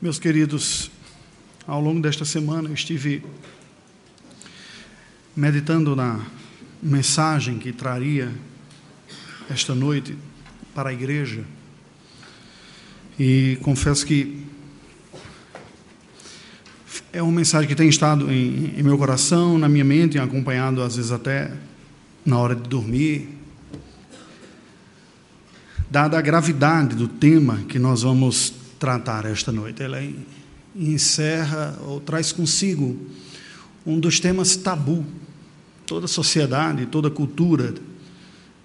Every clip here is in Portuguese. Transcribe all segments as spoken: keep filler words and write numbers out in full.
Meus queridos, ao longo desta semana eu estive meditando na mensagem que traria esta noite para a igreja e confesso que é uma mensagem que tem estado em, em meu coração, na minha mente, acompanhado às vezes até na hora de dormir, dada a gravidade do tema que nós vamos tratar esta noite. Ela encerra ou traz consigo um dos temas tabu. Toda sociedade, toda cultura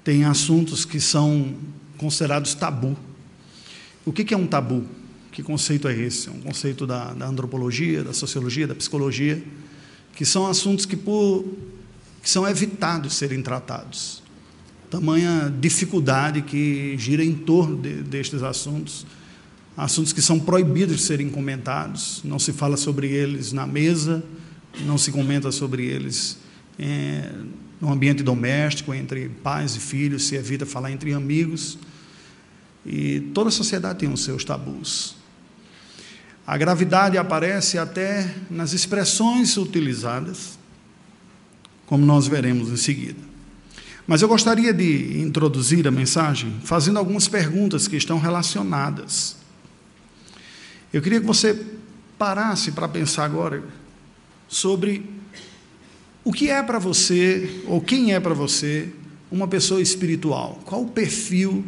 tem assuntos que são considerados tabu. O que é um tabu? Que conceito é esse? É um conceito da, da antropologia, da sociologia, da psicologia, que são assuntos que, por, que são evitados serem tratados. Tamanha dificuldade que gira em torno de, destes assuntos, assuntos que são proibidos de serem comentados, não se fala sobre eles na mesa, não se comenta sobre eles é, no ambiente doméstico, entre pais e filhos, se evita falar entre amigos, e toda a sociedade tem os seus tabus. A gravidade aparece até nas expressões utilizadas, como nós veremos em seguida. Mas eu gostaria de introduzir a mensagem fazendo algumas perguntas que estão relacionadas. Eu queria que você parasse para pensar agora sobre o que é para você, ou quem é para você, uma pessoa espiritual. Qual o perfil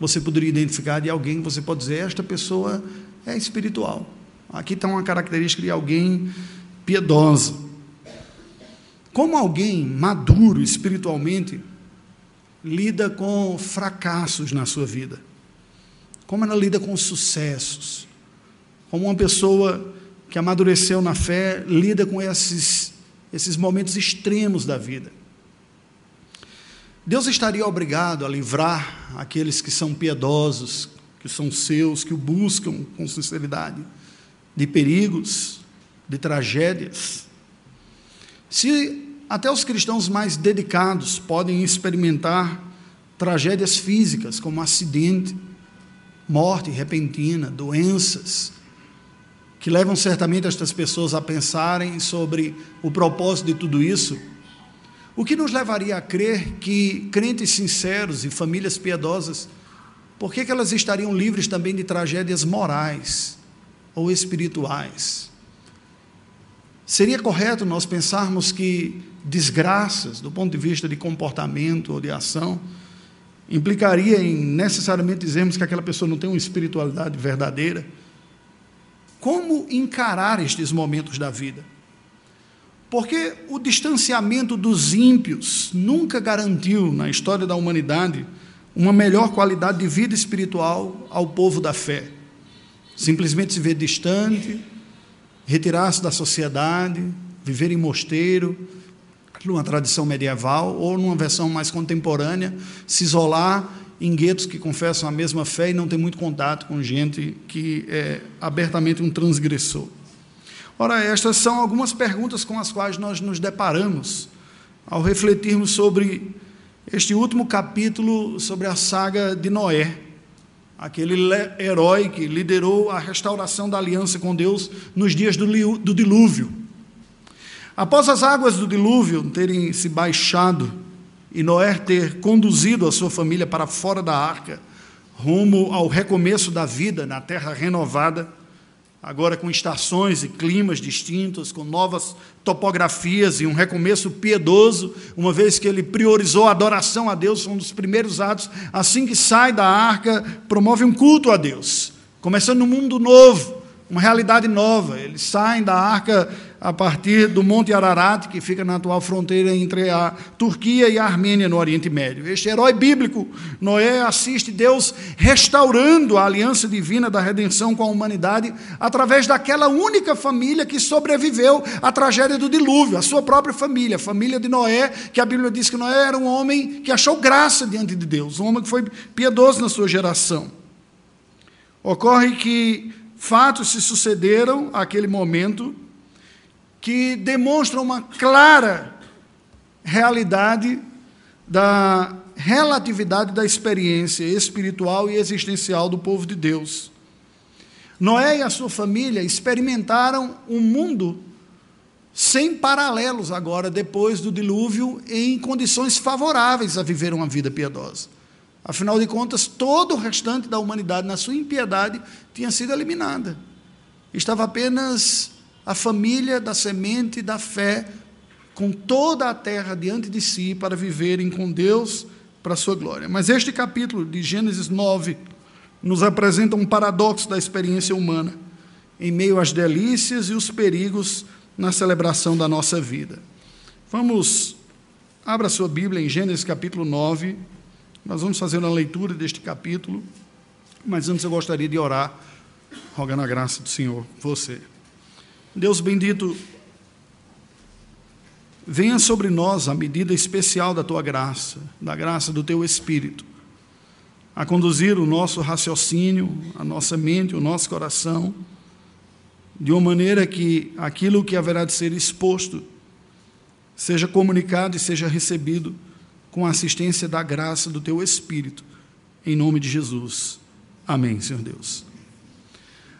você poderia identificar de alguém que você pode dizer, esta pessoa é espiritual. Aqui está uma característica de alguém piedoso. Como alguém maduro espiritualmente lida com fracassos na sua vida? Como ela lida com sucessos? Como uma pessoa que amadureceu na fé lida com esses, esses momentos extremos da vida? Deus estaria obrigado a livrar aqueles que são piedosos, que são seus, que o buscam com sinceridade, de perigos, de tragédias? Se até os cristãos mais dedicados podem experimentar tragédias físicas, como acidente, morte repentina, doenças, que levam certamente estas pessoas a pensarem sobre o propósito de tudo isso, o que nos levaria a crer que crentes sinceros e famílias piedosas, por que que elas estariam livres também de tragédias morais ou espirituais? Seria correto nós pensarmos que desgraças, do ponto de vista de comportamento ou de ação, implicaria em necessariamente dizermos que aquela pessoa não tem uma espiritualidade verdadeira? Como encarar estes momentos da vida? Porque o distanciamento dos ímpios nunca garantiu, na história da humanidade, uma melhor qualidade de vida espiritual ao povo da fé. Simplesmente se ver distante, retirar-se da sociedade, viver em mosteiro, numa tradição medieval, ou numa versão mais contemporânea, se isolar em guetos que confessam a mesma fé e não tem muito contato com gente que é abertamente um transgressor. Ora, estas são algumas perguntas com as quais nós nos deparamos ao refletirmos sobre este último capítulo, sobre a saga de Noé, aquele herói que liderou a restauração da aliança com Deus nos dias do, do dilúvio. Após as águas do dilúvio terem se baixado e Noé ter conduzido a sua família para fora da arca, rumo ao recomeço da vida na terra renovada, agora com estações e climas distintos, com novas topografias e um recomeço piedoso, uma vez que ele priorizou a adoração a Deus, um dos primeiros atos, assim que sai da arca, promove um culto a Deus, começando um mundo novo, uma realidade nova. Eles saem da arca a partir do Monte Ararat, que fica na atual fronteira entre a Turquia e a Armênia, no Oriente Médio. Este herói bíblico, Noé, assiste Deus restaurando a aliança divina da redenção com a humanidade através daquela única família que sobreviveu à tragédia do dilúvio, a sua própria família, a família de Noé, que a Bíblia diz que Noé era um homem que achou graça diante de Deus, um homem que foi piedoso na sua geração. Ocorre que fatos se sucederam àquele momento que demonstram uma clara realidade da relatividade da experiência espiritual e existencial do povo de Deus. Noé e a sua família experimentaram um mundo sem paralelos agora, depois do dilúvio, em condições favoráveis a viver uma vida piedosa. Afinal de contas, todo o restante da humanidade, na sua impiedade, tinha sido eliminada. Estava apenas a família da semente da fé, com toda a terra diante de si, para viverem com Deus, para a sua glória. Mas este capítulo de Gênesis nove nos apresenta um paradoxo da experiência humana, em meio às delícias e os perigos na celebração da nossa vida. Vamos, abra sua Bíblia em Gênesis capítulo nove, nós vamos fazer uma leitura deste capítulo, mas antes eu gostaria de orar, rogando a graça do Senhor, você. Deus bendito, venha sobre nós a medida especial da Tua graça, da graça do Teu Espírito, a conduzir o nosso raciocínio, a nossa mente, o nosso coração, de uma maneira que aquilo que haverá de ser exposto seja comunicado e seja recebido com a assistência da graça do Teu Espírito, em nome de Jesus. Amém, Senhor Deus.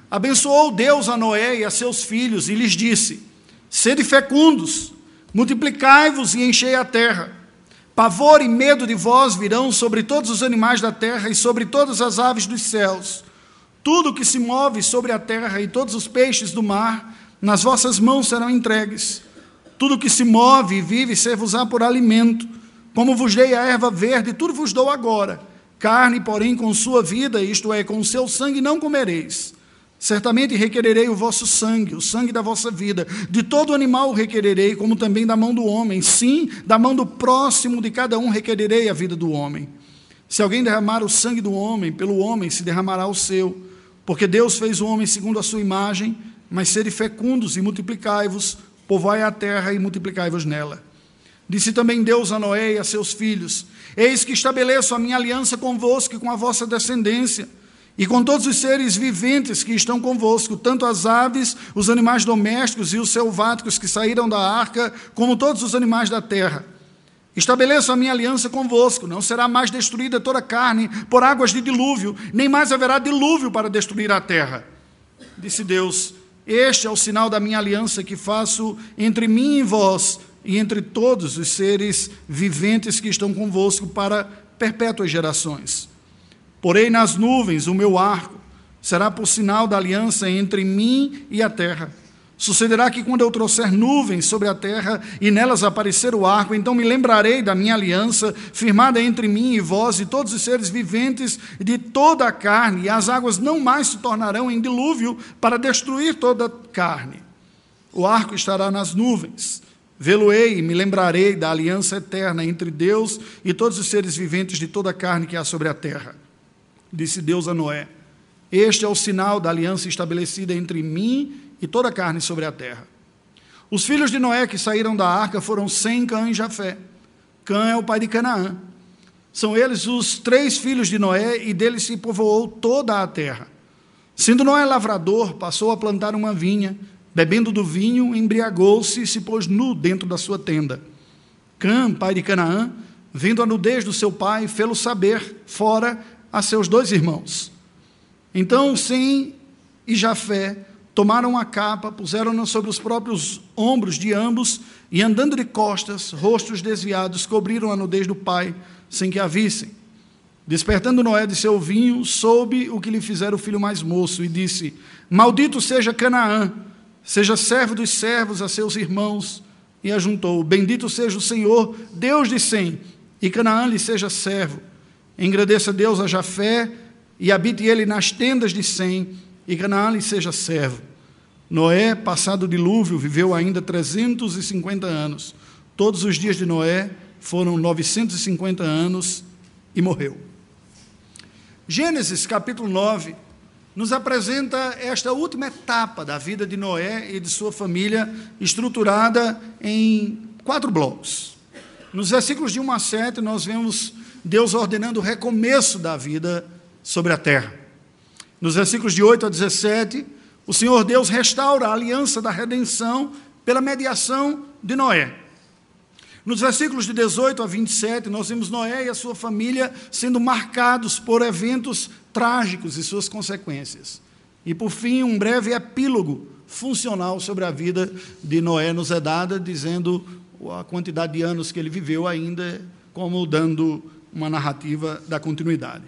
Abençoou Deus a Noé e a seus filhos e lhes disse: sede fecundos, multiplicai-vos e enchei a terra. Pavor e medo de vós virão sobre todos os animais da terra e sobre todas as aves dos céus. Tudo que se move sobre a terra e todos os peixes do mar, nas vossas mãos serão entregues. Tudo que se move e vive ser-vos-á por alimento. Como vos dei a erva verde, tudo vos dou agora. Carne, porém, com sua vida, isto é, com o seu sangue, não comereis. Certamente requererei o vosso sangue, o sangue da vossa vida. De todo animal requererei, como também da mão do homem. Sim, da mão do próximo de cada um requererei a vida do homem. Se alguém derramar o sangue do homem, pelo homem se derramará o seu. Porque Deus fez o homem segundo a sua imagem, mas sede fecundos e multiplicai-vos, povoai a terra e multiplicai-vos nela. Disse também Deus a Noé e a seus filhos: eis que estabeleço a minha aliança convosco e com a vossa descendência, e com todos os seres viventes que estão convosco, tanto as aves, os animais domésticos e os selváticos que saíram da arca, como todos os animais da terra. Estabeleço a minha aliança convosco, não será mais destruída toda a carne por águas de dilúvio, nem mais haverá dilúvio para destruir a terra. Disse Deus: este é o sinal da minha aliança que faço entre mim e vós, e entre todos os seres viventes que estão convosco para perpétuas gerações. Porei nas nuvens o meu arco, será por sinal da aliança entre mim e a terra. Sucederá que quando eu trouxer nuvens sobre a terra, e nelas aparecer o arco, então me lembrarei da minha aliança, firmada entre mim e vós, e todos os seres viventes de toda a carne, e as águas não mais se tornarão em dilúvio para destruir toda a carne. O arco estará nas nuvens. Vê-lo-ei e me lembrarei da aliança eterna entre Deus e todos os seres viventes de toda a carne que há sobre a terra. Disse Deus a Noé: este é o sinal da aliança estabelecida entre mim e toda a carne sobre a terra. Os filhos de Noé que saíram da arca foram Sem, Cã e Jafé. Cã é o pai de Canaã. São eles os três filhos de Noé, e deles se povoou toda a terra. Sendo Noé lavrador, passou a plantar uma vinha, bebendo do vinho, embriagou-se e se pôs nu dentro da sua tenda. Cã, pai de Canaã, vendo a nudez do seu pai, fê-lo saber fora a seus dois irmãos. Então Sem e Jafé tomaram a capa, puseram-na sobre os próprios ombros de ambos, e andando de costas, rostos desviados, cobriram a nudez do pai, sem que a vissem. Despertando Noé de seu vinho, soube o que lhe fizera o filho mais moço, e disse: maldito seja Canaã, seja servo dos servos a seus irmãos. E ajuntou: bendito seja o Senhor, Deus de Sem, e Canaã lhe seja servo. Engrandeça Deus a Jafé, e habite ele nas tendas de Sem, e Canaã lhe seja servo. Noé, passado o dilúvio, viveu ainda trezentos e cinquenta anos. Todos os dias de Noé foram novecentos e cinquenta anos, e morreu. Gênesis, capítulo nove, nos apresenta esta última etapa da vida de Noé e de sua família, estruturada em quatro blocos. Nos versículos de um a sete, nós vemos Deus ordenando o recomeço da vida sobre a terra. Nos versículos de oito a dezessete, o Senhor Deus restaura a aliança da redenção pela mediação de Noé. Nos versículos de dezoito a vinte e sete, nós vemos Noé e a sua família sendo marcados por eventos trágicos e suas consequências. E, por fim, um breve epílogo funcional sobre a vida de Noé nos é dada, dizendo a quantidade de anos que ele viveu ainda, como dando uma narrativa da continuidade.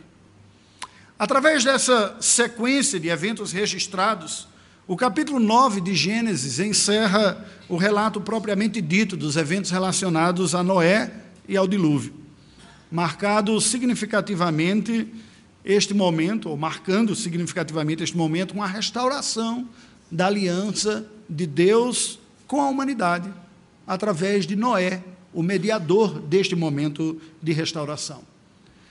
Através dessa sequência de eventos registrados, o capítulo nove de Gênesis encerra o relato propriamente dito dos eventos relacionados a Noé e ao dilúvio, marcado significativamente este momento, ou marcando significativamente este momento, uma restauração da aliança de Deus com a humanidade, através de Noé, o mediador deste momento de restauração.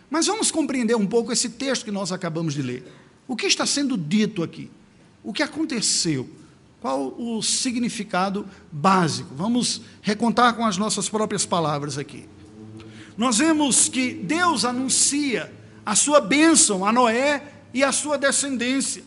Mas vamos compreender um pouco esse texto que nós acabamos de ler. O que está sendo dito aqui? O que aconteceu? Qual o significado básico? Vamos recontar com as nossas próprias palavras aqui. Nós vemos que Deus anuncia a sua bênção a Noé e a sua descendência,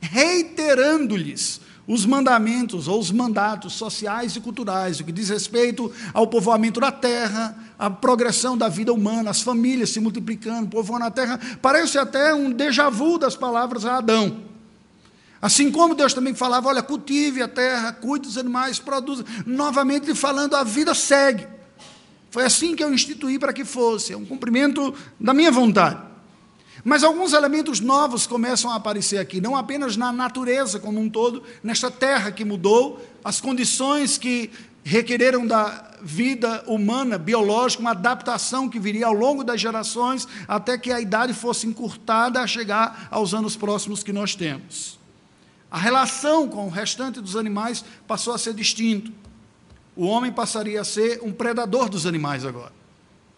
reiterando-lhes os mandamentos ou os mandatos sociais e culturais, o que diz respeito ao povoamento da terra, à progressão da vida humana, as famílias se multiplicando, povoando a terra. Parece até um déjà vu das palavras a Adão. Assim como Deus também falava, olha, cultive a terra, cuide dos animais, produza. Novamente falando, a vida segue. Foi assim que eu instituí para que fosse, é um cumprimento da minha vontade. Mas alguns elementos novos começam a aparecer aqui, não apenas na natureza como um todo, nesta terra que mudou, as condições que requereram da vida humana, biológica, uma adaptação que viria ao longo das gerações, até que a idade fosse encurtada a chegar aos anos próximos que nós temos. A relação com o restante dos animais passou a ser distinto. O homem passaria a ser um predador dos animais agora.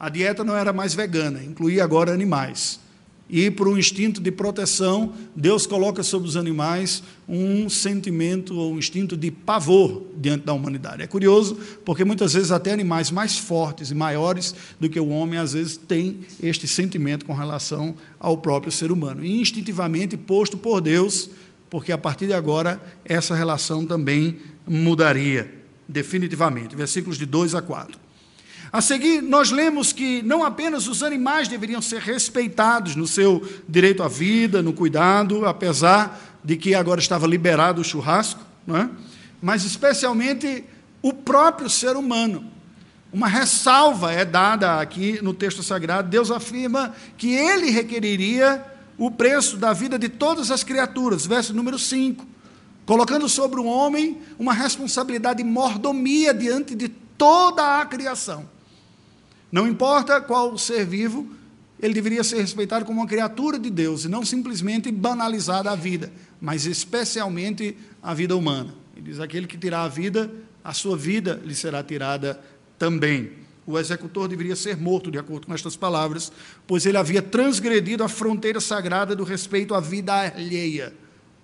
A dieta não era mais vegana, incluía agora animais. E, por um instinto de proteção, Deus coloca sobre os animais um sentimento ou um instinto de pavor diante da humanidade. É curioso, porque muitas vezes até animais mais fortes e maiores do que o homem, às vezes, têm este sentimento com relação ao próprio ser humano. E, instintivamente, posto por Deus, porque a partir de agora essa relação também mudaria definitivamente. Versículos de dois a quatro. A seguir, nós lemos que não apenas os animais deveriam ser respeitados no seu direito à vida, no cuidado, apesar de que agora estava liberado o churrasco, não é? Mas especialmente o próprio ser humano. Uma ressalva é dada aqui no texto sagrado. Deus afirma que ele requeriria o preço da vida de todas as criaturas, verso número cinco, colocando sobre o homem uma responsabilidade e mordomia diante de toda a criação. Não importa qual o ser vivo, ele deveria ser respeitado como uma criatura de Deus, e não simplesmente banalizada a vida, mas especialmente a vida humana. Ele diz, aquele que tirar a vida, a sua vida lhe será tirada também. O executor deveria ser morto, de acordo com estas palavras, pois ele havia transgredido a fronteira sagrada do respeito à vida alheia,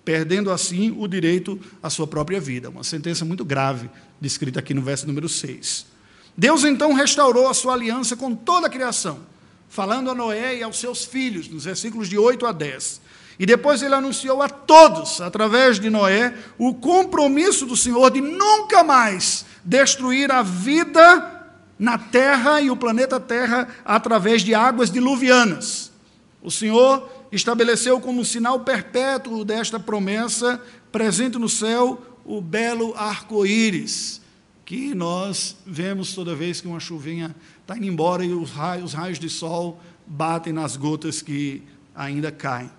perdendo assim o direito à sua própria vida. Uma sentença muito grave, descrita aqui no verso número seis. Deus então restaurou a sua aliança com toda a criação, falando a Noé e aos seus filhos, nos versículos de oito a dez. E depois ele anunciou a todos, através de Noé, o compromisso do Senhor de nunca mais destruir a vida na terra e o planeta Terra, através de águas diluvianas. O Senhor estabeleceu como sinal perpétuo desta promessa, presente no céu, o belo arco-íris, que nós vemos toda vez que uma chuvinha está indo embora e os raios, os raios de sol batem nas gotas que ainda caem.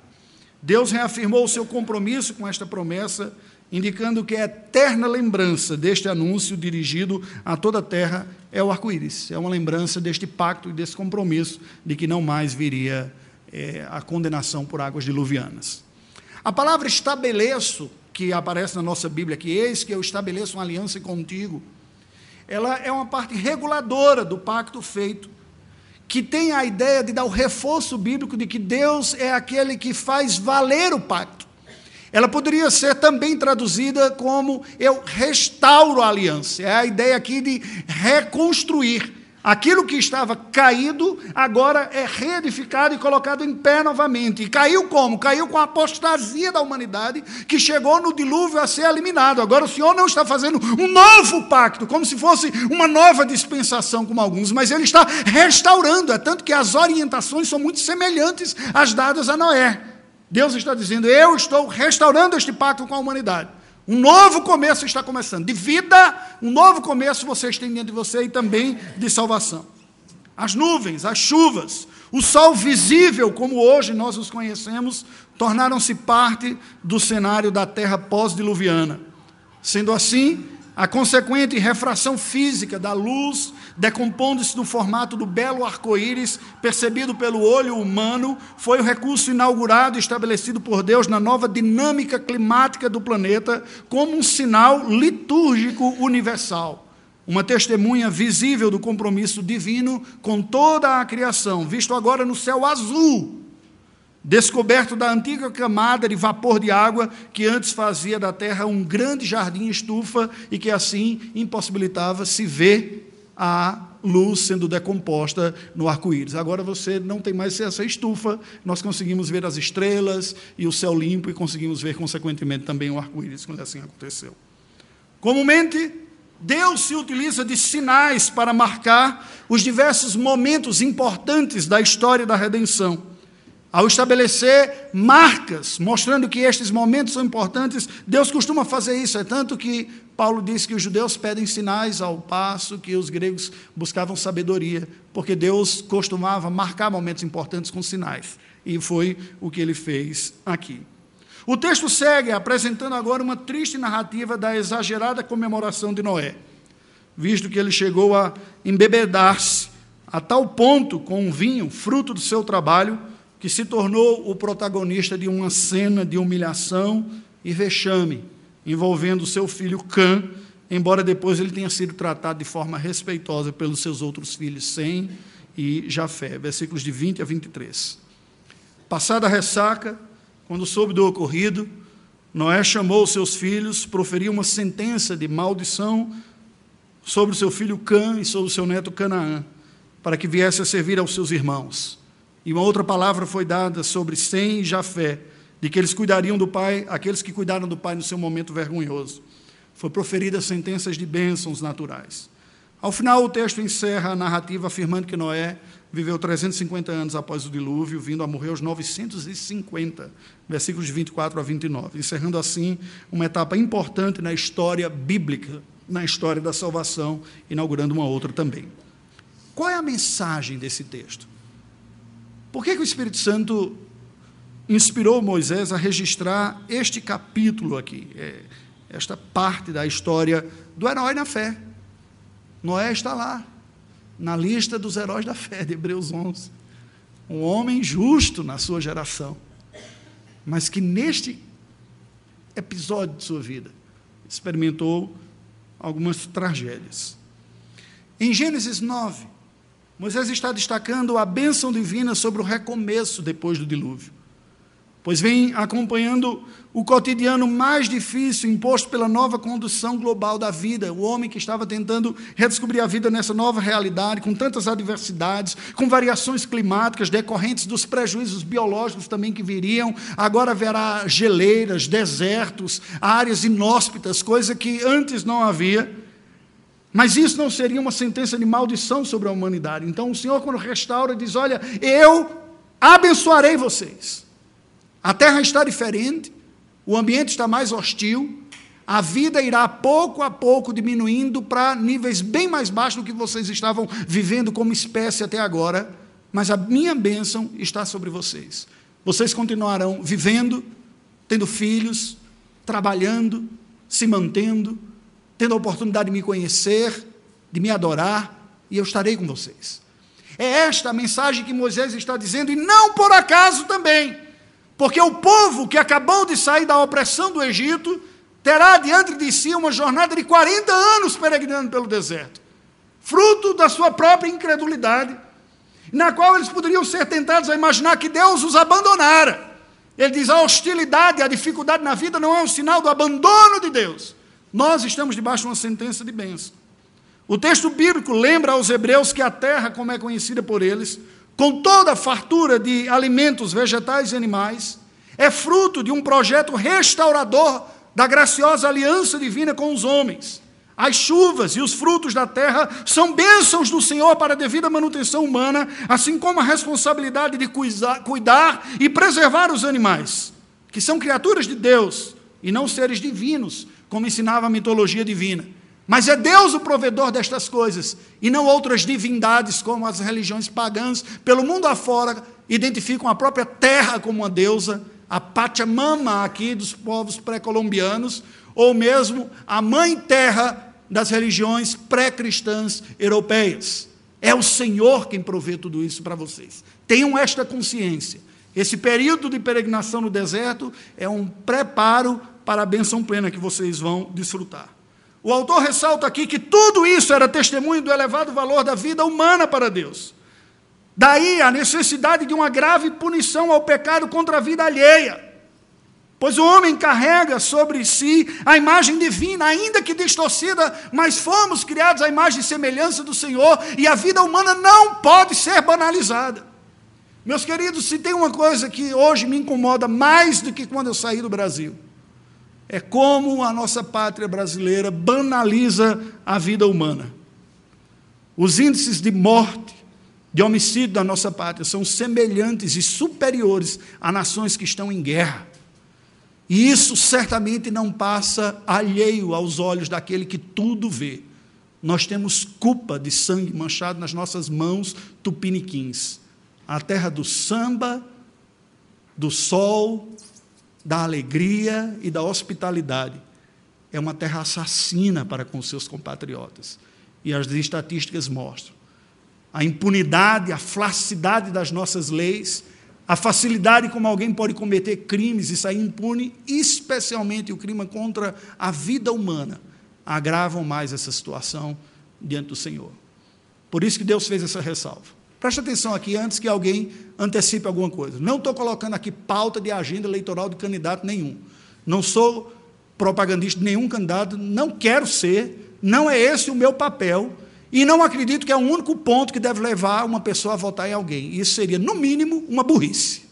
Deus reafirmou o seu compromisso com esta promessa, indicando que a eterna lembrança deste anúncio dirigido a toda a terra é o arco-íris, é uma lembrança deste pacto e desse compromisso de que não mais viria é, a condenação por águas diluvianas. A palavra estabeleço, que aparece na nossa Bíblia aqui, eis que eu estabeleço uma aliança contigo, ela é uma parte reguladora do pacto feito, que tem a ideia de dar o reforço bíblico de que Deus é aquele que faz valer o pacto. Ela poderia ser também traduzida como eu restauro a aliança. É a ideia aqui de reconstruir. Aquilo que estava caído, agora é reedificado e colocado em pé novamente. E caiu como? Caiu com a apostasia da humanidade, que chegou no dilúvio a ser eliminado. Agora o Senhor não está fazendo um novo pacto, como se fosse uma nova dispensação, como alguns, mas Ele está restaurando. É tanto que as orientações são muito semelhantes às dadas a Noé. Deus está dizendo, eu estou restaurando este pacto com a humanidade. Um novo começo está começando. De vida, um novo começo vocês têm dentro de você e também de salvação. As nuvens, as chuvas, o sol visível, como hoje nós os conhecemos, tornaram-se parte do cenário da terra pós-diluviana. Sendo assim, a consequente refração física da luz, decompondo-se no formato do belo arco-íris, percebido pelo olho humano, foi o recurso inaugurado e estabelecido por Deus na nova dinâmica climática do planeta, como um sinal litúrgico universal, uma testemunha visível do compromisso divino com toda a criação, visto agora no céu azul, descoberto da antiga camada de vapor de água que antes fazia da terra um grande jardim-estufa e que assim impossibilitava se ver a luz sendo decomposta no arco-íris. Agora você não tem mais essa estufa, nós conseguimos ver as estrelas e o céu limpo e conseguimos ver, consequentemente, também o arco-íris, quando assim aconteceu. Comumente, Deus se utiliza de sinais para marcar os diversos momentos importantes da história da redenção, ao estabelecer marcas, mostrando que estes momentos são importantes. Deus costuma fazer isso, é tanto que Paulo diz que os judeus pedem sinais, ao passo que os gregos buscavam sabedoria, porque Deus costumava marcar momentos importantes com sinais, e foi o que ele fez aqui. O texto segue apresentando agora uma triste narrativa da exagerada comemoração de Noé, visto que ele chegou a embebedar-se a tal ponto com um vinho, fruto do seu trabalho, que se tornou o protagonista de uma cena de humilhação e vexame, envolvendo seu filho Cã, embora depois ele tenha sido tratado de forma respeitosa pelos seus outros filhos, Sem e Jafé. Versículos de vinte a vinte e três. Passada a ressaca, quando soube do ocorrido, Noé chamou seus filhos, proferiu uma sentença de maldição sobre o seu filho Cã e sobre o seu neto Canaã, para que viesse a servir aos seus irmãos. E uma outra palavra foi dada sobre Sem e Jafé, de que eles cuidariam do pai, aqueles que cuidaram do pai no seu momento vergonhoso. Foi proferidas sentenças de bênçãos naturais. Ao final, o texto encerra a narrativa afirmando que Noé viveu trezentos e cinquenta anos após o dilúvio, vindo a morrer aos novecentos e cinquenta, versículos de vinte e quatro a vinte e nove, encerrando assim uma etapa importante na história bíblica, na história da salvação, inaugurando uma outra também. Qual é a mensagem desse texto? Por que que o Espírito Santo inspirou Moisés a registrar este capítulo aqui, esta parte da história do herói na fé? Noé está lá, na lista dos heróis da fé, de Hebreus onze. Um homem justo na sua geração, mas que neste episódio de sua vida experimentou algumas tragédias. Em Gênesis nove, Moisés está destacando a bênção divina sobre o recomeço depois do dilúvio, pois vem acompanhando o cotidiano mais difícil imposto pela nova condução global da vida, o homem que estava tentando redescobrir a vida nessa nova realidade, com tantas adversidades, com variações climáticas decorrentes dos prejuízos biológicos também que viriam. Agora haverá geleiras, desertos, áreas inóspitas, coisa que antes não havia. Mas isso não seria uma sentença de maldição sobre a humanidade. Então o Senhor, quando restaura, diz, olha, eu abençoarei vocês. A terra está diferente, o ambiente está mais hostil, a vida irá pouco a pouco diminuindo para níveis bem mais baixos do que vocês estavam vivendo como espécie até agora, mas a minha bênção está sobre vocês. Vocês continuarão vivendo, tendo filhos, trabalhando, se mantendo, tendo a oportunidade de me conhecer, de me adorar, e eu estarei com vocês. É esta a mensagem que Moisés está dizendo, e não por acaso também, porque o povo que acabou de sair da opressão do Egito, terá diante de si uma jornada de quarenta anos peregrinando pelo deserto, fruto da sua própria incredulidade, na qual eles poderiam ser tentados a imaginar que Deus os abandonara. Ele diz, a hostilidade, a dificuldade na vida não é um sinal do abandono de Deus. Nós estamos debaixo de uma sentença de bênção. O texto bíblico lembra aos hebreus que a terra, como é conhecida por eles, com toda a fartura de alimentos, vegetais e animais, é fruto de um projeto restaurador da graciosa aliança divina com os homens, As chuvas e os frutos da terra são bênçãos do Senhor para a devida manutenção humana, assim como a responsabilidade de cuidar e preservar os animais, que são criaturas de Deus e não seres divinos, como ensinava a mitologia divina. Mas é Deus o provedor destas coisas, e não outras divindades, como as religiões pagãs, pelo mundo afora, identificam a própria terra como uma deusa, a Pachamama aqui dos povos pré-colombianos, ou mesmo a mãe terra das religiões pré-cristãs europeias. É o Senhor quem provê tudo isso para vocês. Tenham esta consciência. Esse período de peregrinação no deserto é um preparo para a bênção plena que vocês vão desfrutar. O autor ressalta aqui que tudo isso era testemunho do elevado valor da vida humana para Deus. Daí a necessidade de uma grave punição ao pecado contra a vida alheia, pois o homem carrega sobre si a imagem divina, ainda que distorcida, mas fomos criados à imagem e semelhança do Senhor, e a vida humana não pode ser banalizada. Meus queridos, se tem uma coisa que hoje me incomoda mais do que quando eu saí do Brasil, é como a nossa pátria brasileira banaliza a vida humana. Os índices de morte, de homicídio da nossa pátria, são semelhantes e superiores a nações que estão em guerra. E isso certamente não passa alheio aos olhos daquele que tudo vê. Nós temos culpa de sangue manchado nas nossas mãos tupiniquins. A terra do samba, do sol, da alegria e da hospitalidade. É uma terra assassina para com seus compatriotas. E as estatísticas mostram. A impunidade, a flacidade das nossas leis, a facilidade como alguém pode cometer crimes e sair impune, especialmente o crime contra a vida humana, agravam mais essa situação diante do Senhor. Por isso que Deus fez essa ressalva. Preste atenção aqui, antes que alguém antecipe alguma coisa. Não estou colocando aqui pauta de agenda eleitoral de candidato nenhum. Não sou propagandista de nenhum candidato, não quero ser, não é esse o meu papel, e não acredito que é o único ponto que deve levar uma pessoa a votar em alguém. Isso seria, no mínimo, uma burrice.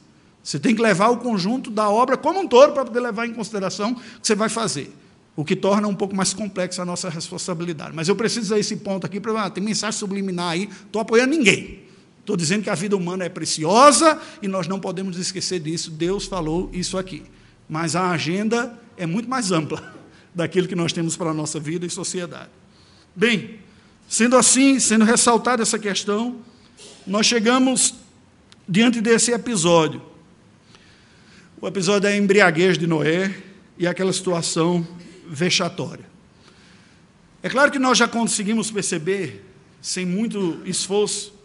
Você tem que levar o conjunto da obra como um todo para poder levar em consideração o que você vai fazer, o que torna um pouco mais complexa a nossa responsabilidade. Mas eu preciso desse ponto aqui, para ah, tem mensagem subliminar aí, estou apoiando ninguém. Estou dizendo que a vida humana é preciosa e nós não podemos esquecer disso. Deus falou isso aqui. Mas a agenda é muito mais ampla daquilo que nós temos para a nossa vida e sociedade. Bem, sendo assim, sendo ressaltada essa questão, nós chegamos diante desse episódio. O episódio da embriaguez de Noé e aquela situação vexatória. É claro que nós já conseguimos perceber, sem muito esforço,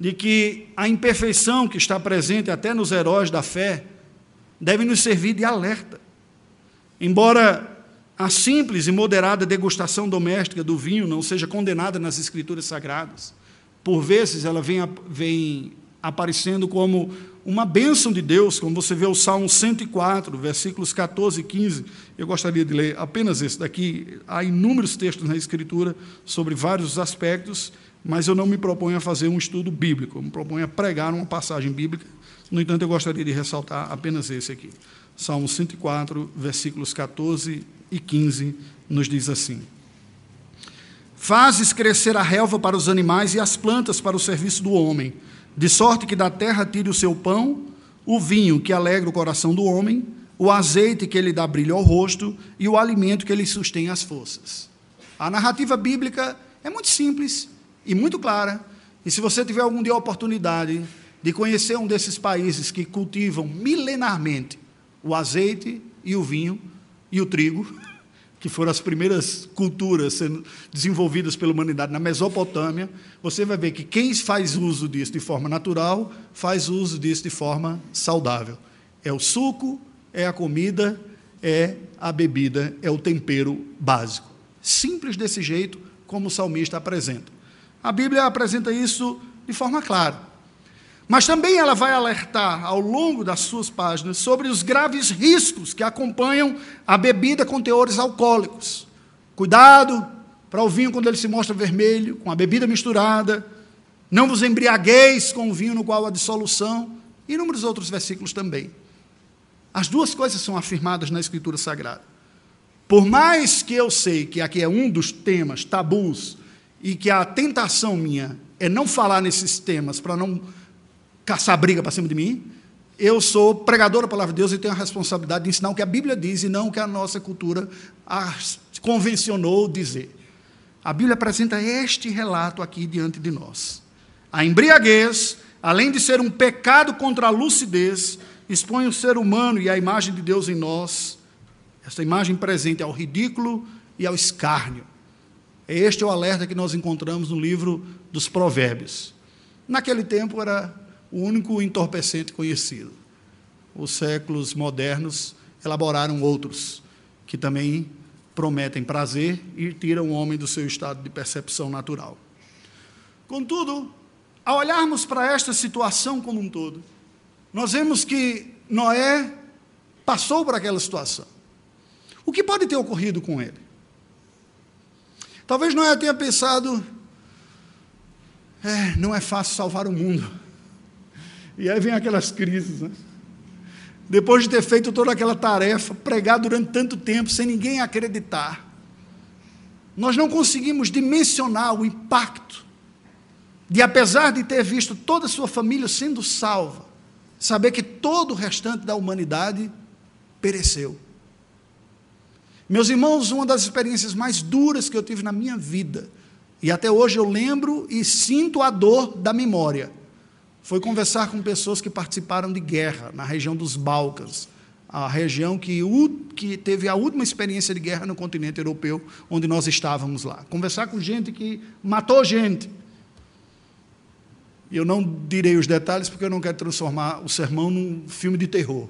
de que a imperfeição que está presente até nos heróis da fé deve nos servir de alerta. Embora a simples e moderada degustação doméstica do vinho não seja condenada nas Escrituras Sagradas, por vezes ela vem, vem aparecendo como uma bênção de Deus, como você vê o Salmo cento e quatro, versículos catorze e quinze. Eu gostaria de ler apenas esse daqui. Há inúmeros textos na Escritura sobre vários aspectos, mas eu não me proponho a fazer um estudo bíblico, eu me proponho a pregar uma passagem bíblica. No entanto, eu gostaria de ressaltar apenas esse aqui. Salmo cento e quatro, versículos catorze e quinze, nos diz assim: Fazes crescer a relva para os animais e as plantas para o serviço do homem, de sorte que da terra tire o seu pão, o vinho que alegra o coração do homem, o azeite que lhe dá brilho ao rosto e o alimento que lhe sustém as forças. A narrativa bíblica é muito simples e muito clara, e se você tiver algum dia a oportunidade de conhecer um desses países que cultivam milenarmente o azeite e o vinho e o trigo, que foram as primeiras culturas sendo desenvolvidas pela humanidade na Mesopotâmia, você vai ver que quem faz uso disso de forma natural, faz uso disso de forma saudável. É o suco, é a comida, é a bebida, é o tempero básico. Simples desse jeito, como o salmista apresenta. A Bíblia apresenta isso de forma clara. Mas também ela vai alertar, ao longo das suas páginas, sobre os graves riscos que acompanham a bebida com teores alcoólicos. Cuidado para o vinho quando ele se mostra vermelho, com a bebida misturada. Não vos embriagueis com o vinho no qual há dissolução. E inúmeros outros versículos também. As duas coisas são afirmadas na Escritura Sagrada. Por mais que eu sei que aqui é um dos temas tabus e que a tentação minha é não falar nesses temas para não caçar briga para cima de mim, eu sou pregador da palavra de Deus e tenho a responsabilidade de ensinar o que a Bíblia diz e não o que a nossa cultura convencionou dizer. A Bíblia apresenta este relato aqui diante de nós. A embriaguez, além de ser um pecado contra a lucidez, expõe o ser humano e a imagem de Deus em nós, essa imagem presente ao ridículo e ao escárnio. Este é o alerta que nós encontramos no livro dos Provérbios. Naquele tempo era o único entorpecente conhecido. Os séculos modernos elaboraram outros, que também prometem prazer e tiram o homem do seu estado de percepção natural. Contudo, ao olharmos para esta situação como um todo, nós vemos que Noé passou por aquela situação. O que pode ter ocorrido com ele? Talvez Noé tenha pensado, é, não é fácil salvar o mundo. E aí vem aquelas crises, né? Depois de ter feito toda aquela tarefa, pregar durante tanto tempo, sem ninguém acreditar, nós não conseguimos dimensionar o impacto de, apesar de ter visto toda a sua família sendo salva, saber que todo o restante da humanidade pereceu. Meus irmãos, uma das experiências mais duras que eu tive na minha vida, e até hoje eu lembro e sinto a dor da memória, foi conversar com pessoas que participaram de guerra na região dos Balcãs, a região que, que teve a última experiência de guerra no continente europeu, onde nós estávamos lá. Conversar com gente que matou gente. Eu não direi os detalhes, porque eu não quero transformar o sermão num filme de terror.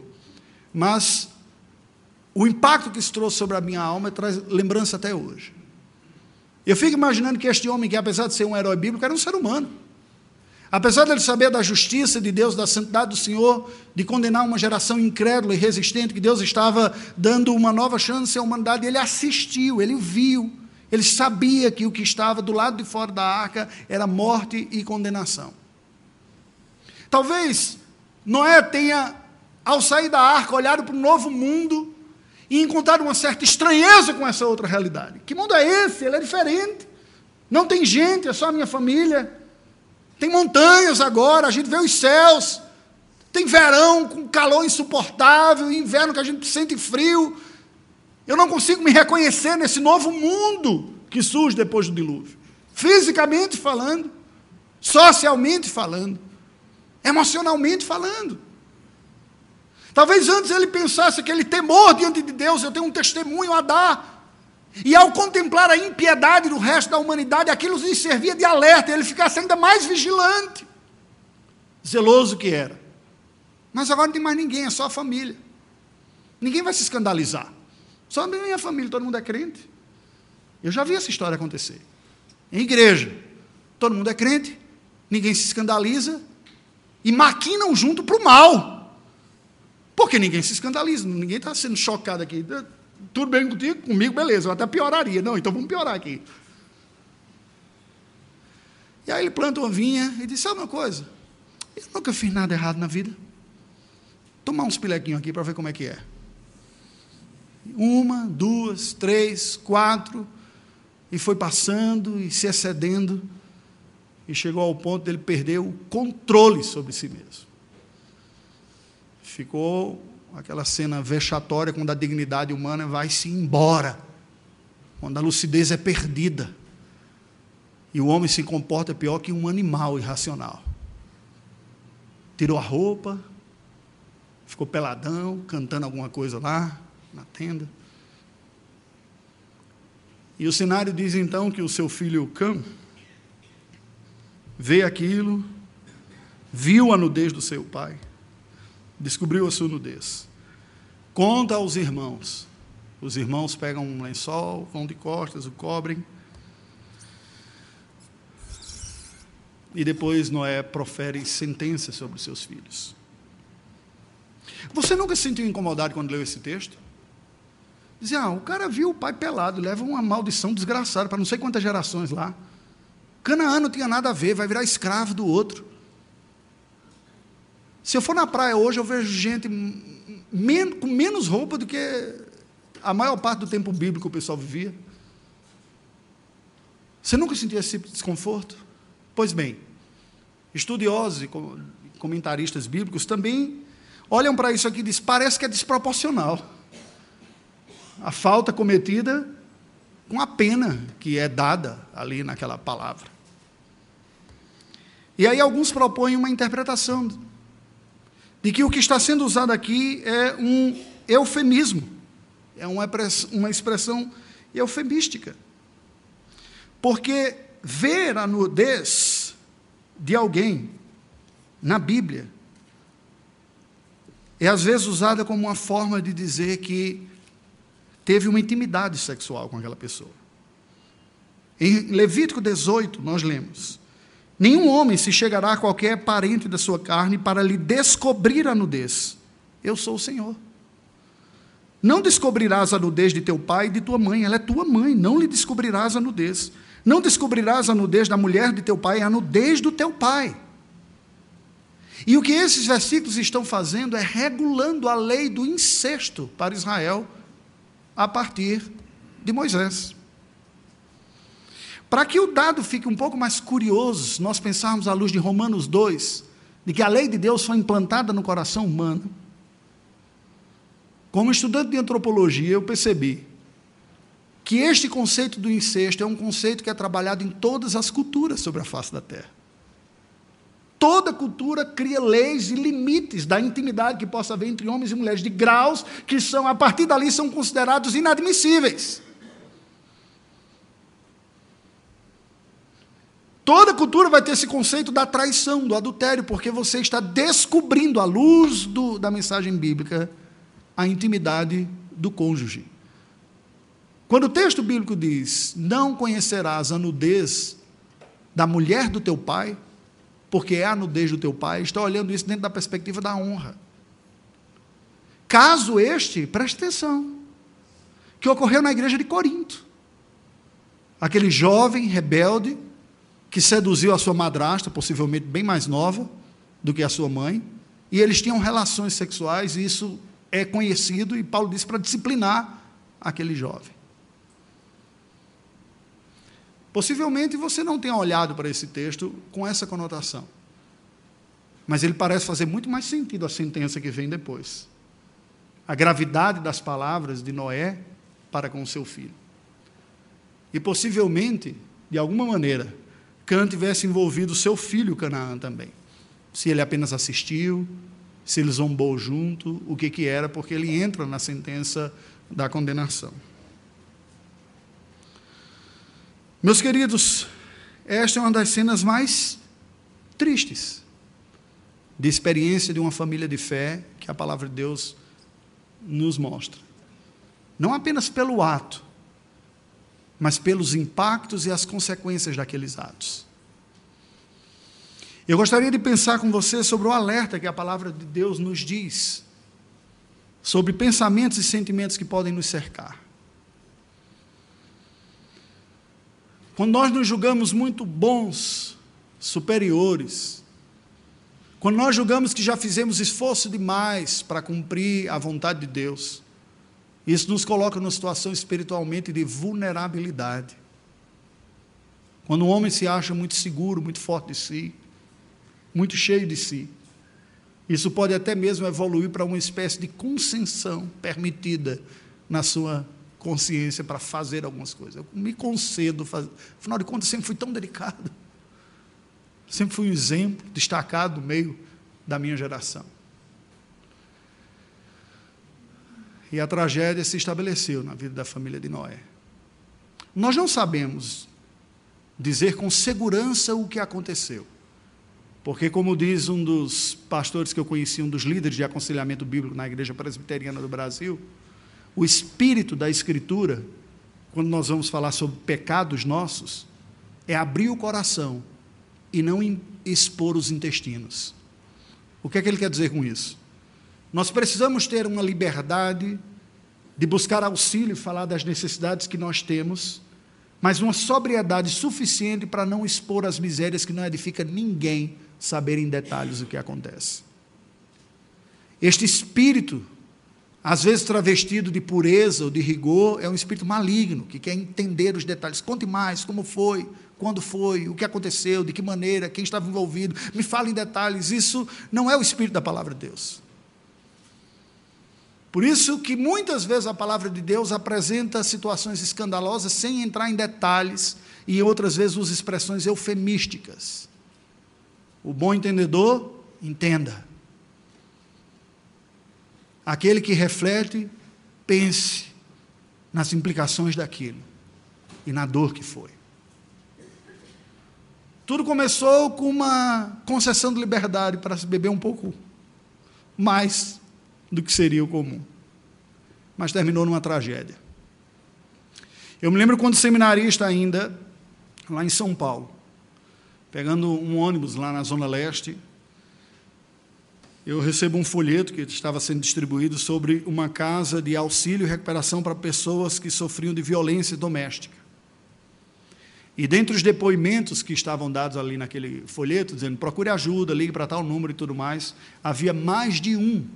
Mas o impacto que isso trouxe sobre a minha alma traz lembrança até hoje. Eu fico imaginando que este homem, que apesar de ser um herói bíblico, era um ser humano. Apesar de ele saber da justiça de Deus, da santidade do Senhor, de condenar uma geração incrédula e resistente, que Deus estava dando uma nova chance à humanidade, ele assistiu, ele viu, ele sabia que o que estava do lado de fora da arca era morte e condenação. Talvez Noé tenha, ao sair da arca, olhado para o novo mundo e encontrado uma certa estranheza com essa outra realidade. Que mundo é esse? Ele é diferente. Não tem gente, é só a minha família. Tem montanhas agora, a gente vê os céus. Tem verão com calor insuportável, inverno que a gente sente frio. Eu não consigo me reconhecer nesse novo mundo que surge depois do dilúvio. Fisicamente falando, socialmente falando, emocionalmente falando. Talvez antes ele pensasse aquele temor diante de Deus, eu tenho um testemunho a dar. E ao contemplar a impiedade do resto da humanidade, aquilo lhe servia de alerta, ele ficasse ainda mais vigilante, zeloso que era. Mas agora não tem mais ninguém, é só a família. Ninguém vai se escandalizar. Só a minha família, todo mundo é crente. Eu já vi essa história acontecer. Em igreja, todo mundo é crente, ninguém se escandaliza, e maquinam junto para o mal, porque ninguém se escandaliza, ninguém está sendo chocado aqui, tudo bem contigo, comigo, beleza, eu até pioraria, não, então vamos piorar aqui. E aí ele planta uma vinha e diz, sabe uma coisa, eu nunca fiz nada errado na vida, tomar uns pilequinhos aqui para ver como é que é. Uma, duas, três, quatro, e foi passando e se excedendo, e chegou ao ponto de ele perder o controle sobre si mesmo. Ficou aquela cena vexatória, quando a dignidade humana vai-se embora, quando a lucidez é perdida, e o homem se comporta pior que um animal irracional. Tirou a roupa, ficou peladão, cantando alguma coisa lá, na tenda. E o cenário diz, então, que o seu filho Cam vê aquilo, viu a nudez do seu pai, descobriu a sua nudez, conta aos irmãos, os irmãos pegam um lençol, vão de costas, o cobrem, e depois Noé profere sentença sobre seus filhos. Você nunca se sentiu incomodado quando leu esse texto? Dizia, ah, o cara viu o pai pelado, leva uma maldição desgraçada para não sei quantas gerações lá, Canaã não tinha nada a ver, vai virar escravo do outro. Se eu for na praia hoje, eu vejo gente men- com menos roupa do que A maior parte do tempo bíblico o pessoal vivia. Você nunca sentia esse desconforto? Pois bem, estudiosos e comentaristas bíblicos também olham para isso aqui e dizem, parece que é desproporcional. A falta cometida com a pena que é dada ali naquela palavra. E aí alguns propõem uma interpretação de que o que está sendo usado aqui é um eufemismo, é uma expressão eufemística. Porque ver a nudez de alguém na Bíblia é, às vezes, usada como uma forma de dizer que teve uma intimidade sexual com aquela pessoa. Em Levítico dezoito, nós lemos, nenhum homem se chegará a qualquer parente da sua carne para lhe descobrir a nudez. Eu sou o Senhor. Não descobrirás a nudez de teu pai e de tua mãe, ela é tua mãe, não lhe descobrirás a nudez. Não descobrirás a nudez da mulher de teu pai, a nudez do teu pai. E o que esses versículos estão fazendo é regulando a lei do incesto para Israel a partir de Moisés. Para que o dado fique um pouco mais curioso, nós pensarmos à luz de Romanos dois, de que a lei de Deus foi implantada no coração humano. Como estudante de antropologia, eu percebi que este conceito do incesto é um conceito que é trabalhado em todas as culturas sobre a face da Terra. Toda cultura cria leis e limites da intimidade que possa haver entre homens e mulheres, de graus que são, a partir dali são considerados inadmissíveis. Toda cultura vai ter esse conceito da traição, do adultério, porque você está descobrindo, à luz do, da mensagem bíblica, a intimidade do cônjuge. Quando o texto bíblico diz, não conhecerás a nudez da mulher do teu pai, porque é a nudez do teu pai, está olhando isso dentro da perspectiva da honra. Caso este, preste atenção, que ocorreu na igreja de Corinto. Aquele jovem rebelde, que seduziu a sua madrasta, possivelmente bem mais nova do que a sua mãe, e eles tinham relações sexuais, e isso é conhecido, e Paulo disse para disciplinar aquele jovem. Possivelmente você não tenha olhado para esse texto com essa conotação, mas ele parece fazer muito mais sentido a sentença que vem depois. A gravidade das palavras de Noé para com seu filho. E possivelmente, de alguma maneira, Cã tivesse envolvido seu filho Canaã também. Se ele apenas assistiu, se ele zombou junto, o que que era, porque ele entra na sentença da condenação. Meus queridos, esta é uma das cenas mais tristes de experiência de uma família de fé que a palavra de Deus nos mostra. Não apenas pelo ato, mas pelos impactos e as consequências daqueles atos. Eu gostaria de pensar com você sobre o alerta que a palavra de Deus nos diz, sobre pensamentos e sentimentos que podem nos cercar. Quando nós nos julgamos muito bons, superiores, quando nós julgamos que já fizemos esforço demais para cumprir a vontade de Deus, isso nos coloca numa situação espiritualmente de vulnerabilidade. Quando o homem se acha muito seguro, muito forte de si, muito cheio de si. Isso pode até mesmo evoluir para uma espécie de concessão permitida na sua consciência para fazer algumas coisas. Eu me concedo fazer. Afinal de contas, sempre fui tão delicado. Sempre fui um exemplo destacado no meio da minha geração. E a tragédia se estabeleceu na vida da família de Noé. Nós não sabemos dizer com segurança o que aconteceu. Porque, como diz um dos pastores que eu conheci, um dos líderes de aconselhamento bíblico na Igreja Presbiteriana do Brasil, o espírito da Escritura, quando nós vamos falar sobre pecados nossos, é abrir o coração e não expor os intestinos. O que é que ele quer dizer com isso? Nós precisamos ter uma liberdade de buscar auxílio e falar das necessidades que nós temos, mas uma sobriedade suficiente para não expor as misérias que não edifica ninguém, saber em detalhes o que acontece. Este espírito às vezes travestido de pureza ou de rigor, é um espírito maligno, que quer entender os detalhes. Conte mais, como foi, quando foi, o que aconteceu, de que maneira, quem estava envolvido, me fale em detalhes. Isso não é o espírito da palavra de Deus. Por isso que, muitas vezes, a palavra de Deus apresenta situações escandalosas sem entrar em detalhes e, outras vezes, usa expressões eufemísticas. O bom entendedor, entenda. Aquele que reflete, pense nas implicações daquilo e na dor que foi. Tudo começou com uma concessão de liberdade para se beber um pouco mais do que seria o comum, mas terminou numa tragédia. Eu me lembro quando seminarista ainda, lá em São Paulo, pegando um ônibus lá na Zona Leste, eu recebo um folheto que estava sendo distribuído sobre uma casa de auxílio e recuperação para pessoas que sofriam de violência doméstica. E dentre os depoimentos que estavam dados ali naquele folheto, dizendo, procure ajuda, ligue para tal número e tudo mais, havia mais de um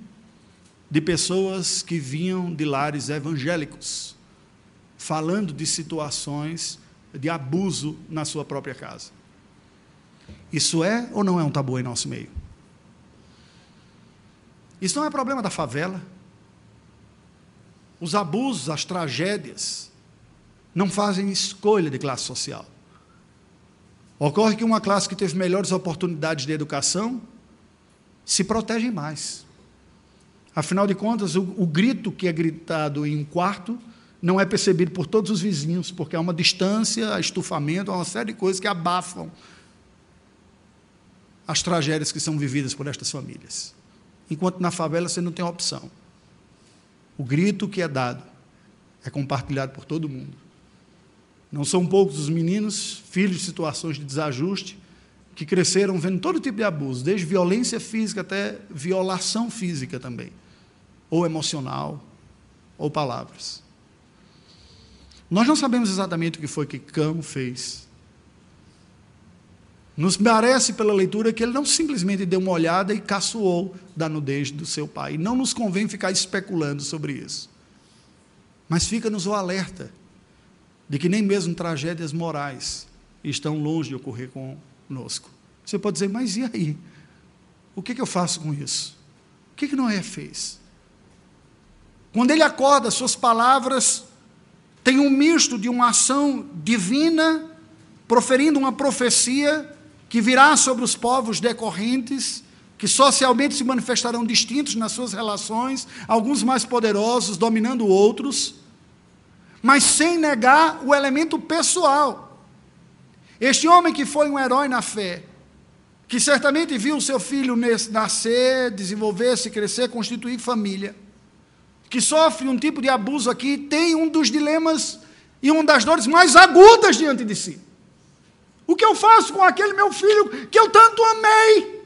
de pessoas que vinham de lares evangélicos, falando de situações de abuso na sua própria casa. Isso é ou não é um tabu em nosso meio? Isso não é problema da favela. Os abusos, as tragédias, não fazem escolha de classe social. Ocorre que uma classe que teve melhores oportunidades de educação se protege mais. Afinal de contas, o, o grito que é gritado em um quarto não é percebido por todos os vizinhos, porque há uma distância, há estufamento, há uma série de coisas que abafam as tragédias que são vividas por estas famílias. Enquanto na favela você não tem opção. O grito que é dado é compartilhado por todo mundo. Não são poucos os meninos, filhos de situações de desajuste, que cresceram vendo todo tipo de abuso, desde violência física até violação física também, ou emocional, ou palavras. Nós não sabemos exatamente o que foi que Cão fez. Nos parece, pela leitura, que ele não simplesmente deu uma olhada e caçoou da nudez do seu pai. E não nos convém ficar especulando sobre isso. Mas fica-nos o alerta de que nem mesmo tragédias morais estão longe de ocorrer conosco. Você pode dizer, mas e aí? O que, que eu faço com isso? O que, que Noé fez? Quando ele acorda, suas palavras têm um misto de uma ação divina, proferindo uma profecia que virá sobre os povos decorrentes, que socialmente se manifestarão distintos nas suas relações, alguns mais poderosos, dominando outros, mas sem negar o elemento pessoal. Este homem que foi um herói na fé, que certamente viu seu filho nascer, desenvolver-se, crescer, constituir família, que sofre um tipo de abuso aqui, tem um dos dilemas e uma das dores mais agudas diante de si. O que eu faço com aquele meu filho que eu tanto amei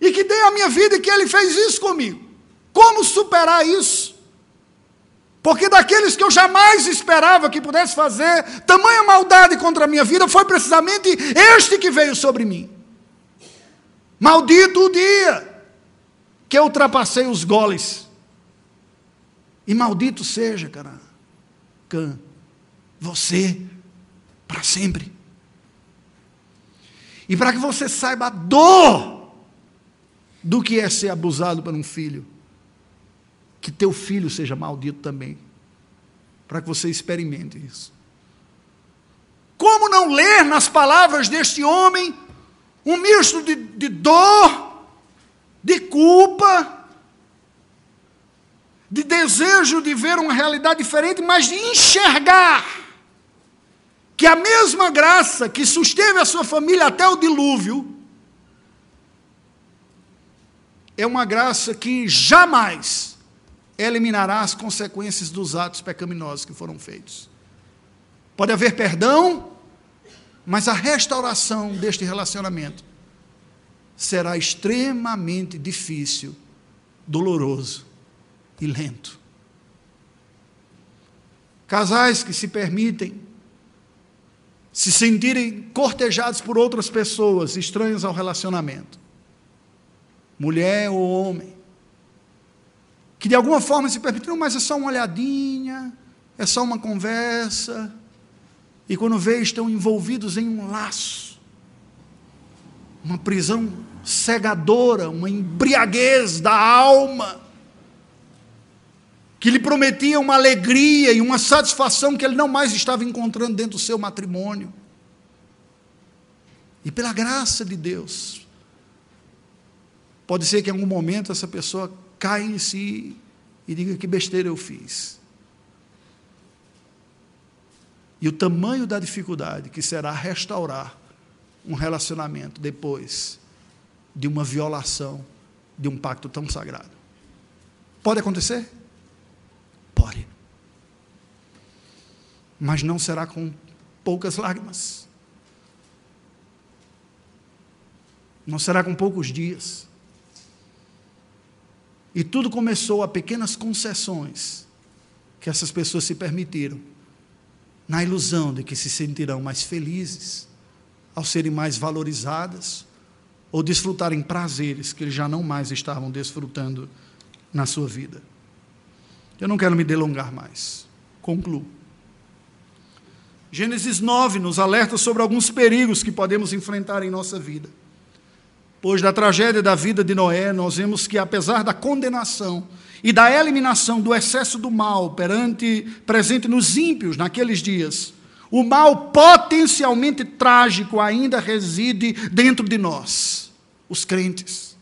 e que dei a minha vida e que ele fez isso comigo? Como superar isso? Porque daqueles que eu jamais esperava que pudesse fazer tamanha maldade contra a minha vida, foi precisamente este que veio sobre mim. Maldito o dia que eu ultrapassei os goles. E maldito seja, cara, Cã, você para sempre. E para que você saiba a dor do que é ser abusado por um filho, que teu filho seja maldito também, para que você experimente isso. Como não ler nas palavras deste homem um misto de, de dor, de culpa, de desejo de ver uma realidade diferente, mas de enxergar que a mesma graça que susteve a sua família até o dilúvio é uma graça que jamais eliminará as consequências dos atos pecaminosos que foram feitos. Pode haver perdão, mas a restauração deste relacionamento será extremamente difícil, doloroso e lento. Casais que se permitem se sentirem cortejados por outras pessoas, estranhas ao relacionamento, mulher ou homem, que de alguma forma se permitiram, mas é só uma olhadinha, é só uma conversa, e quando vê, estão envolvidos em um laço, uma prisão cegadora, uma embriaguez da alma, que lhe prometia uma alegria e uma satisfação que ele não mais estava encontrando dentro do seu matrimônio. E pela graça de Deus, pode ser que em algum momento essa pessoa caia em si e diga: que besteira eu fiz. E o tamanho da dificuldade que será restaurar um relacionamento depois de uma violação de um pacto tão sagrado. Pode acontecer? Pode. Mas não será com poucas lágrimas. Não será com poucos dias. E tudo começou a pequenas concessões que essas pessoas se permitiram, na ilusão de que se sentirão mais felizes ao serem mais valorizadas ou desfrutarem prazeres que eles já não mais estavam desfrutando na sua vida. Eu não quero me delongar mais. Concluo. Gênesis nove nos alerta sobre alguns perigos que podemos enfrentar em nossa vida. Pois da tragédia da vida de Noé, nós vemos que, apesar da condenação e da eliminação do excesso do mal perante, presente nos ímpios naqueles dias, o mal potencialmente trágico ainda reside dentro de nós, os crentes.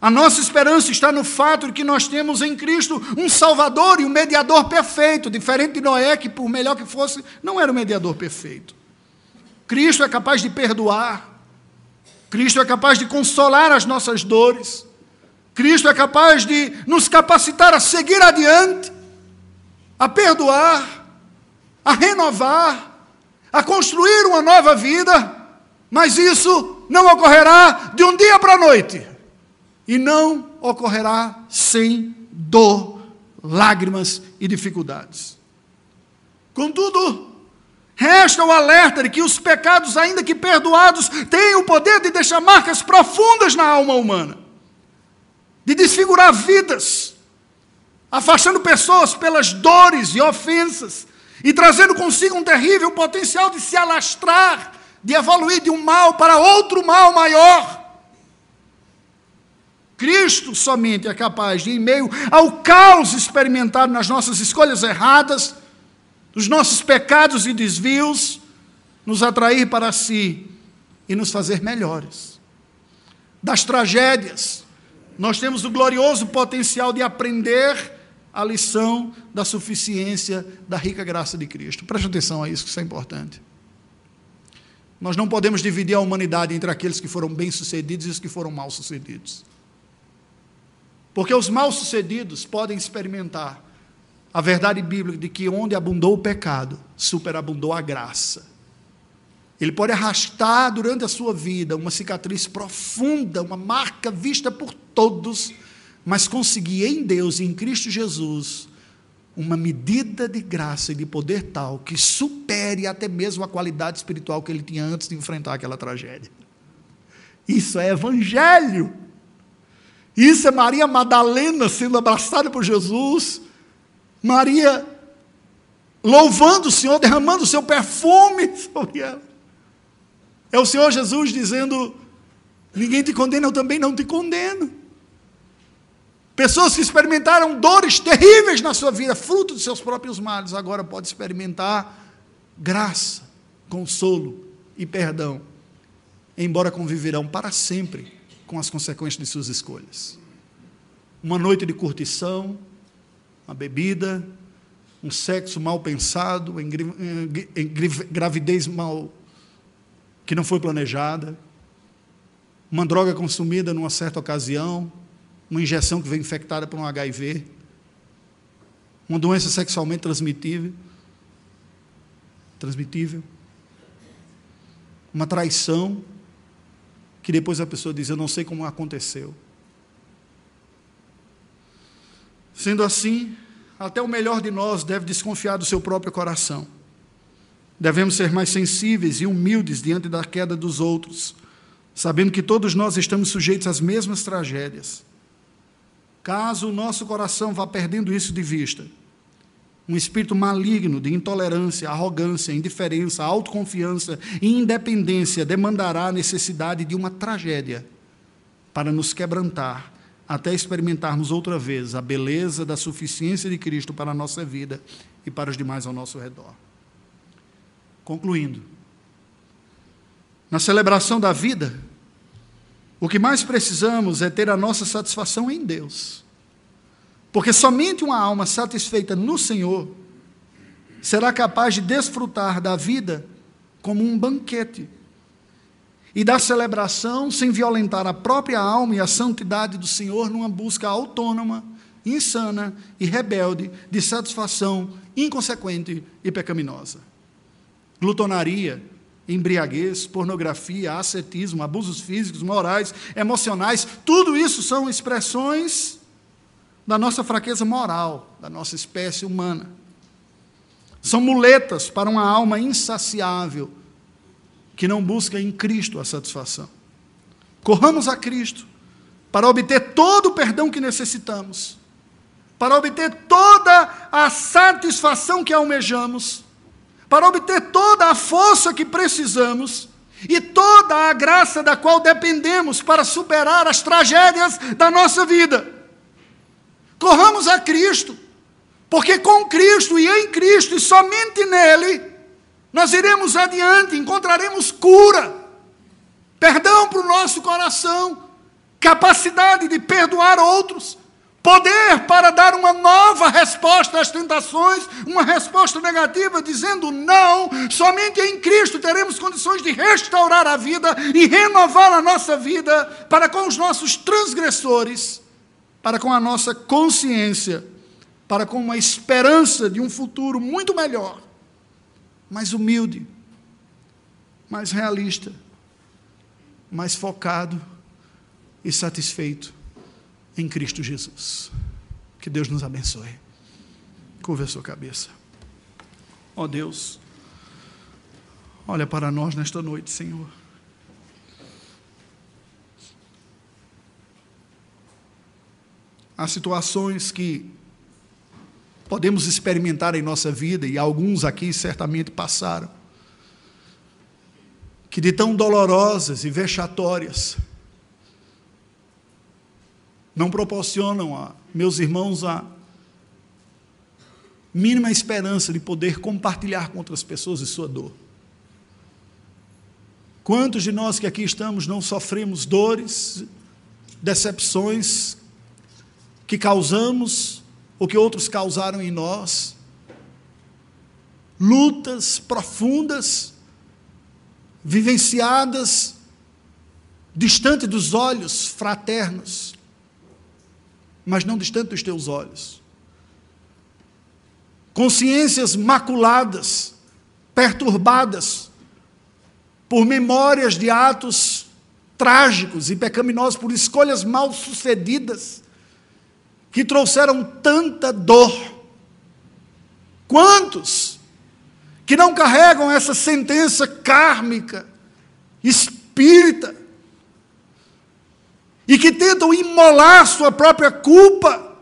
A nossa esperança está no fato de que nós temos em Cristo um Salvador e um mediador perfeito, diferente de Noé, que, por melhor que fosse, não era o mediador perfeito. Cristo é capaz de perdoar, Cristo é capaz de consolar as nossas dores, Cristo é capaz de nos capacitar a seguir adiante, a perdoar, a renovar, a construir uma nova vida, mas isso não ocorrerá de um dia para a noite, e não ocorrerá sem dor, lágrimas e dificuldades. Contudo, resta o alerta de que os pecados, ainda que perdoados, têm o poder de deixar marcas profundas na alma humana, de desfigurar vidas, afastando pessoas pelas dores e ofensas, e trazendo consigo um terrível potencial de se alastrar, de evoluir de um mal para outro mal maior. Cristo somente é capaz de, em meio ao caos experimentado nas nossas escolhas erradas, dos nossos pecados e desvios, nos atrair para si e nos fazer melhores. Das tragédias, nós temos o glorioso potencial de aprender a lição da suficiência da rica graça de Cristo. Preste atenção a isso, que isso é importante. Nós não podemos dividir a humanidade entre aqueles que foram bem-sucedidos e os que foram mal-sucedidos. Porque os mal-sucedidos podem experimentar a verdade bíblica de que onde abundou o pecado, superabundou a graça. Ele pode arrastar durante a sua vida uma cicatriz profunda, uma marca vista por todos, mas conseguir em Deus e em Cristo Jesus uma medida de graça e de poder tal que supere até mesmo a qualidade espiritual que ele tinha antes de enfrentar aquela tragédia. Isso é evangelho. Isso é Maria Madalena sendo abraçada por Jesus, Maria louvando o Senhor, derramando o seu perfume sobre ela. É o Senhor Jesus dizendo: ninguém te condena, eu também não te condeno. Pessoas que experimentaram dores terríveis na sua vida, fruto de seus próprios males, agora podem experimentar graça, consolo e perdão, embora conviverão para sempre com as consequências de suas escolhas. Uma noite de curtição, uma bebida, um sexo mal pensado, engri, engri, engri, gravidez mal, que não foi planejada, uma droga consumida numa certa ocasião, uma injeção que veio infectada por um agá i vê, uma doença sexualmente transmitível, transmitível, uma traição, que depois a pessoa diz: eu não sei como aconteceu. Sendo assim, até o melhor de nós deve desconfiar do seu próprio coração. Devemos ser mais sensíveis e humildes diante da queda dos outros, sabendo que todos nós estamos sujeitos às mesmas tragédias. Caso o nosso coração vá perdendo isso de vista, um espírito maligno de intolerância, arrogância, indiferença, autoconfiança e independência demandará a necessidade de uma tragédia para nos quebrantar, até experimentarmos outra vez a beleza da suficiência de Cristo para a nossa vida e para os demais ao nosso redor. Concluindo, na celebração da vida, o que mais precisamos é ter a nossa satisfação em Deus, porque somente uma alma satisfeita no Senhor será capaz de desfrutar da vida como um banquete, e da celebração sem violentar a própria alma e a santidade do Senhor numa busca autônoma, insana e rebelde de satisfação inconsequente e pecaminosa. Glutonaria, embriaguez, pornografia, ascetismo, abusos físicos, morais, emocionais, tudo isso são expressões da nossa fraqueza moral, da nossa espécie humana. São muletas para uma alma insaciável, que não busca em Cristo a satisfação. Corramos a Cristo para obter todo o perdão que necessitamos, para obter toda a satisfação que almejamos, para obter toda a força que precisamos e toda a graça da qual dependemos para superar as tragédias da nossa vida. Corramos a Cristo, porque com Cristo e em Cristo e somente nele, nós iremos adiante, encontraremos cura, perdão para o nosso coração, capacidade de perdoar outros, poder para dar uma nova resposta às tentações, uma resposta negativa, dizendo não. Somente em Cristo teremos condições de restaurar a vida e renovar a nossa vida para com os nossos transgressores, para com a nossa consciência, para com uma esperança de um futuro muito melhor, mais humilde, mais realista, mais focado e satisfeito em Cristo Jesus. Que Deus nos abençoe. Curva a sua cabeça. Ó Deus, olha para nós nesta noite, Senhor. Há situações que podemos experimentar em nossa vida, e alguns aqui certamente passaram, que de tão dolorosas e vexatórias, não proporcionam a meus irmãos a mínima esperança de poder compartilhar com outras pessoas a sua dor. Quantos de nós que aqui estamos não sofremos dores, decepções que causamos, o que outros causaram em nós, lutas profundas, vivenciadas, distante dos olhos fraternos, mas não distante dos teus olhos, consciências maculadas, perturbadas, por memórias de atos trágicos e pecaminosos, por escolhas mal sucedidas, que trouxeram tanta dor. Quantos que não carregam essa sentença kármica, espírita, e que tentam imolar sua própria culpa,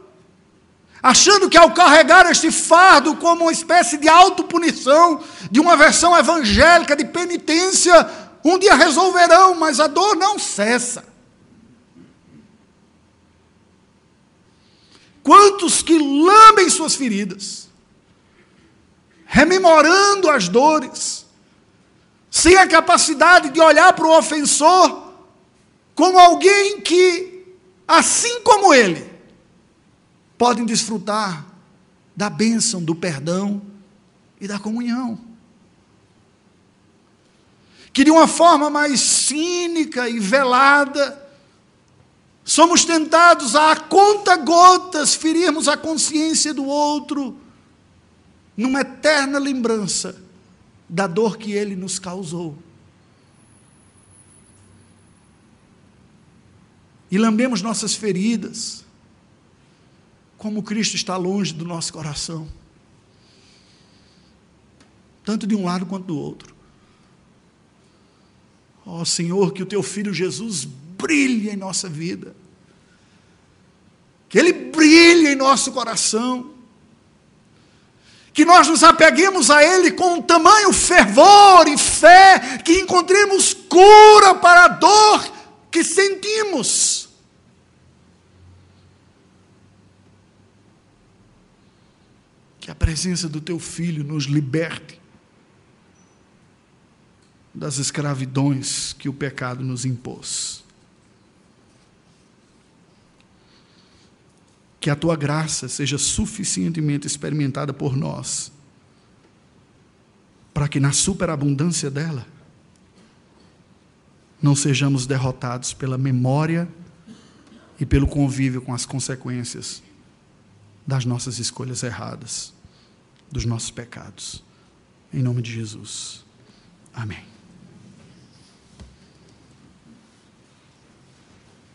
achando que ao carregar este fardo como uma espécie de autopunição, de uma versão evangélica de penitência, um dia resolverão, mas a dor não cessa. Quantos que lambem suas feridas, rememorando as dores, sem a capacidade de olhar para o ofensor como alguém que, assim como ele, podem desfrutar da bênção, do perdão e da comunhão. Que de uma forma mais cínica e velada, somos tentados a, a conta-gotas, ferirmos a consciência do outro, numa eterna lembrança da dor que ele nos causou. E lambemos nossas feridas, como Cristo está longe do nosso coração, tanto de um lado quanto do outro. Ó Senhor, que o teu Filho Jesus brilhe em nossa vida, que ele brilhe em nosso coração, que nós nos apeguemos a ele com tamanho fervor e fé, que encontremos cura para a dor que sentimos. Que a presença do teu filho nos liberte das escravidões que o pecado nos impôs. Que a tua graça seja suficientemente experimentada por nós, para que na superabundância dela, não sejamos derrotados pela memória e pelo convívio com as consequências das nossas escolhas erradas, dos nossos pecados. Em nome de Jesus. Amém.